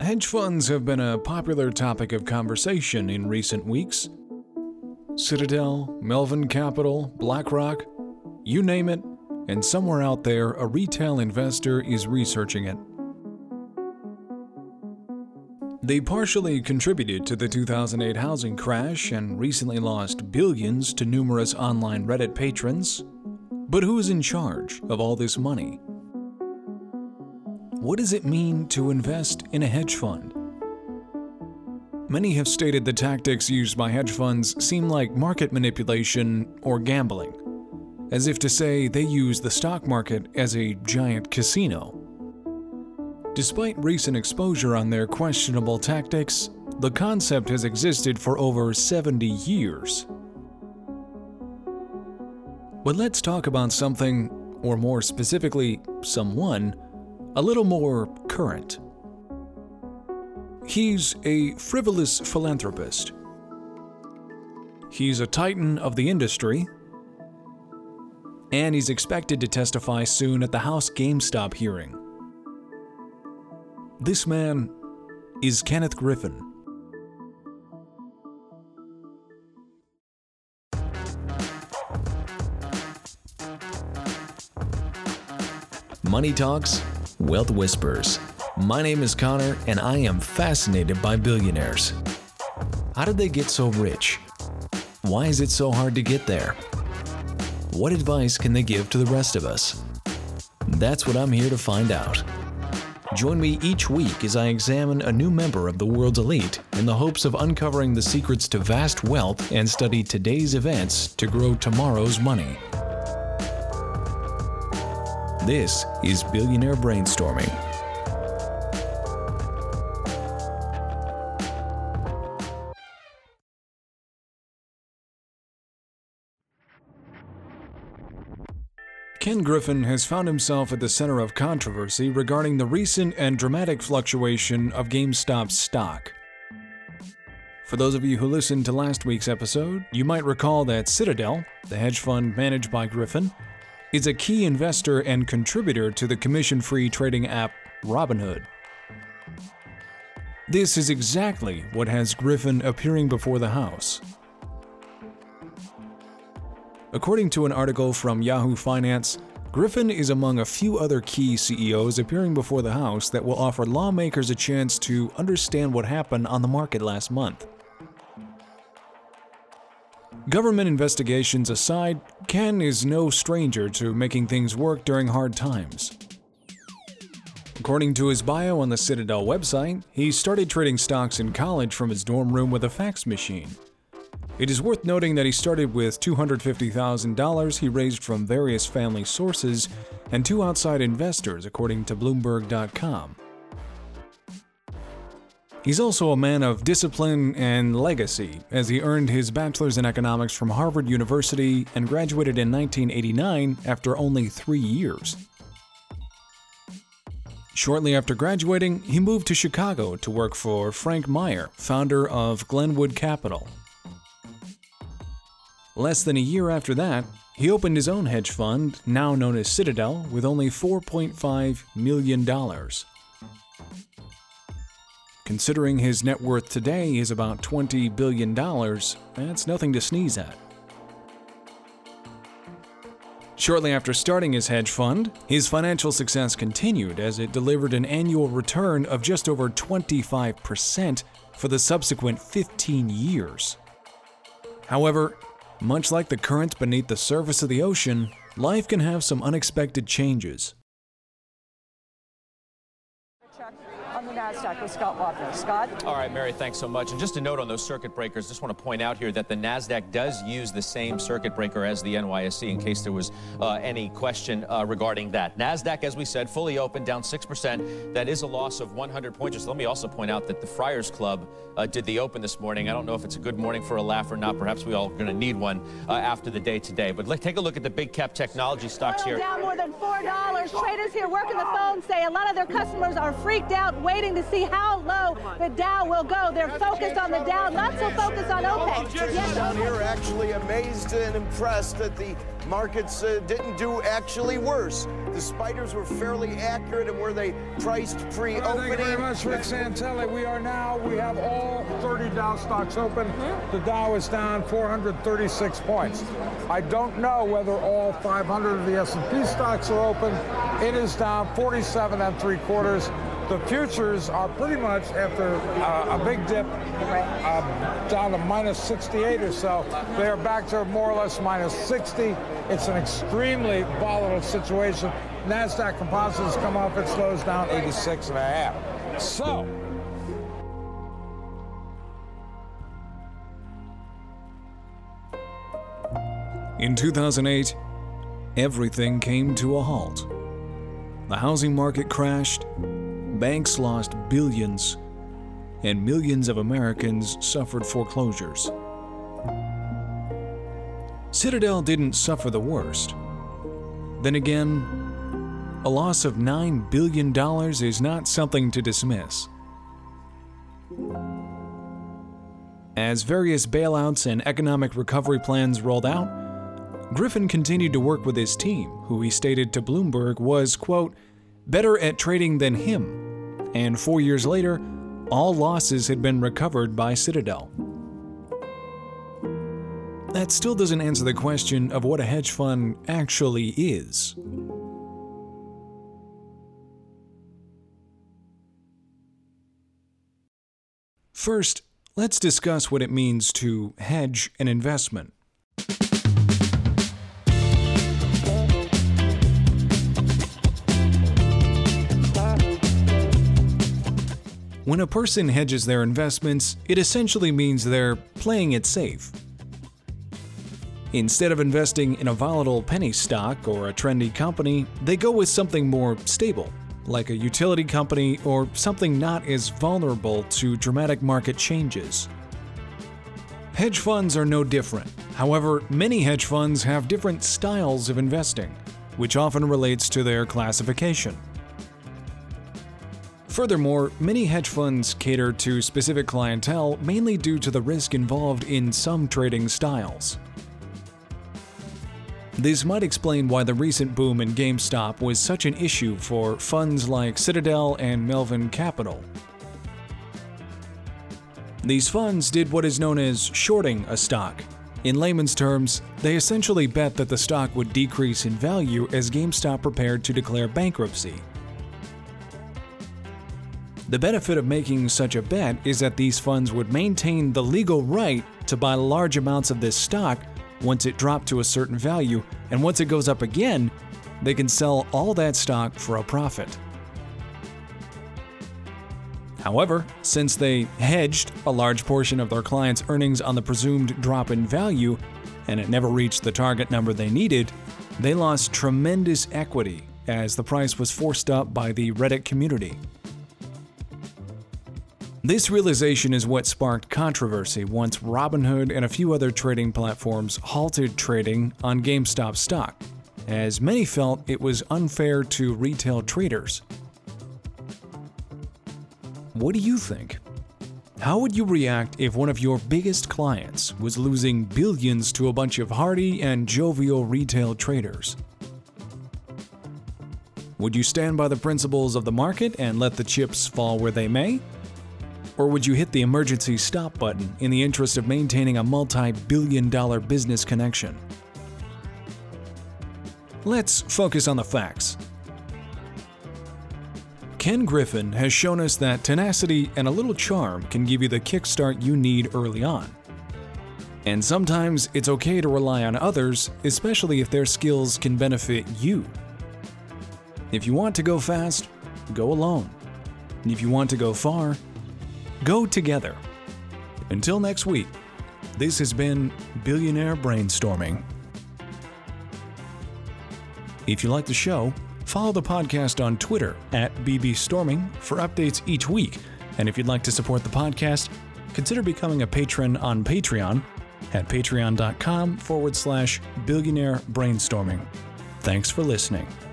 Hedge funds have been a popular topic of conversation in recent weeks. Citadel, Melvin Capital, BlackRock, you name it, and somewhere out there a retail investor is researching it. They partially contributed to the 2008 housing crash and recently lost billions to numerous online Reddit patrons. But who is in charge of all this money? What does it mean to invest in a hedge fund? Many have stated the tactics used by hedge funds seem like market manipulation or gambling, as if to say they use the stock market as a giant casino. Despite recent exposure on their questionable tactics, the concept has existed for over 70 years. But let's talk about something, or more specifically, someone, a little more current. He's a frivolous philanthropist. He's a titan of the industry. And he's expected to testify soon at the House GameStop hearing. This man is Kenneth Griffin. Money Talks, Wealth Whispers. My name is Connor, and I am fascinated by billionaires. How did they get so rich? Why is it so hard to get there? What advice can they give to the rest of us? That's what I'm here to find out. Join me each week as I examine a new member of the world's elite in the hopes of uncovering the secrets to vast wealth and study today's events to grow tomorrow's money. This is Billionaire Brainstorming. Ken Griffin has found himself at the center of controversy regarding the recent and dramatic fluctuation of GameStop's stock. For those of you who listened to last week's episode, you might recall that Citadel, the hedge fund managed by Griffin, is a key investor and contributor to the commission-free trading app Robinhood. This is exactly what has Griffin appearing before the House. According to an article from Yahoo Finance, Griffin is among a few other key CEOs appearing before the House that will offer lawmakers a chance to understand what happened on the market last month. Government investigations aside, Ken is no stranger to making things work during hard times. According to his bio on the Citadel website, he started trading stocks in college from his dorm room with a fax machine. It is worth noting that he started with $250,000 he raised from various family sources and two outside investors, according to Bloomberg.com. He's also a man of discipline and legacy, as he earned his bachelor's in economics from Harvard University and graduated in 1989 after only 3 years. Shortly after graduating, he moved to Chicago to work for Frank Meyer, founder of Glenwood Capital. Less than a year after that, he opened his own hedge fund, now known as Citadel, with only $4.5 million. Considering his net worth today is about $20 billion, that's nothing to sneeze at. Shortly after starting his hedge fund, his financial success continued as it delivered an annual return of just over 25% for the subsequent 15 years. However, much like the currents beneath the surface of the ocean, life can have some unexpected changes. On the Nasdaq with Scott Wapner. Scott? All right, Mary, thanks so much. And just a note on those circuit breakers, just want to point out here that the Nasdaq does use the same circuit breaker as the NYSE, in case there was any question regarding that. Nasdaq, as we said, fully open, down 6%. That is a loss of 100 points. Just let me also point out that the Friars Club did the open this morning. I don't know if it's a good morning for a laugh or not. Perhaps we all are going to need one after the day today. But let's take a look at the big cap technology stocks here. Down more than $4. Traders here working the phone say a lot of their customers are freaked out, waiting to see how low the Dow will go. They're focused on the Dow, not so focused on OPEC. Yes, down here are actually amazed and impressed at the Markets didn't do actually worse. The spiders were fairly accurate and where they priced pre-opening. Well, thank you very much, Rick Santelli. We have all 30 Dow stocks open. The Dow is down 436 points. I don't know whether all 500 of the S&P stocks are open. It is down 47 3/4. The futures are pretty much, after a big dip, down to minus 68 or so. They are back to more or less minus 60. It's an extremely volatile situation. Nasdaq Composite has come off its lows down 86.5. So. In 2008, everything came to a halt. The housing market crashed. Banks lost billions, and millions of Americans suffered foreclosures. Citadel didn't suffer the worst. Then again, a loss of $9 billion is not something to dismiss. As various bailouts and economic recovery plans rolled out, Griffin continued to work with his team, who he stated to Bloomberg was, quote, better at trading than him. And 4 years later, all losses had been recovered by Citadel. That still doesn't answer the question of what a hedge fund actually is. First, let's discuss what it means to hedge an investment. When a person hedges their investments, it essentially means they're playing it safe. Instead of investing in a volatile penny stock or a trendy company, they go with something more stable, like a utility company or something not as vulnerable to dramatic market changes. Hedge funds are no different. However, many hedge funds have different styles of investing, which often relates to their classification. Furthermore, many hedge funds cater to specific clientele mainly due to the risk involved in some trading styles. This might explain why the recent boom in GameStop was such an issue for funds like Citadel and Melvin Capital. These funds did what is known as shorting a stock. In layman's terms, they essentially bet that the stock would decrease in value as GameStop prepared to declare bankruptcy. The benefit of making such a bet is that these funds would maintain the legal right to buy large amounts of this stock once it dropped to a certain value, and once it goes up again, they can sell all that stock for a profit. However, since they hedged a large portion of their clients' earnings on the presumed drop in value, and it never reached the target number they needed, they lost tremendous equity as the price was forced up by the Reddit community. This realization is what sparked controversy once Robinhood and a few other trading platforms halted trading on GameStop stock, as many felt it was unfair to retail traders. What do you think? How would you react if one of your biggest clients was losing billions to a bunch of hardy and jovial retail traders? Would you stand by the principles of the market and let the chips fall where they may? Or would you hit the emergency stop button in the interest of maintaining a multi-billion-dollar business connection? Let's focus on the facts. Ken Griffin has shown us that tenacity and a little charm can give you the kickstart you need early on. And sometimes it's okay to rely on others, especially if their skills can benefit you. If you want to go fast, go alone. If you want to go far, go together. Until next week, this has been Billionaire Brainstorming. If you like the show, follow the podcast on Twitter @BBStorming for updates each week. And if you'd like to support the podcast, consider becoming a patron on Patreon at patreon.com/billionaire brainstorming. Thanks for listening.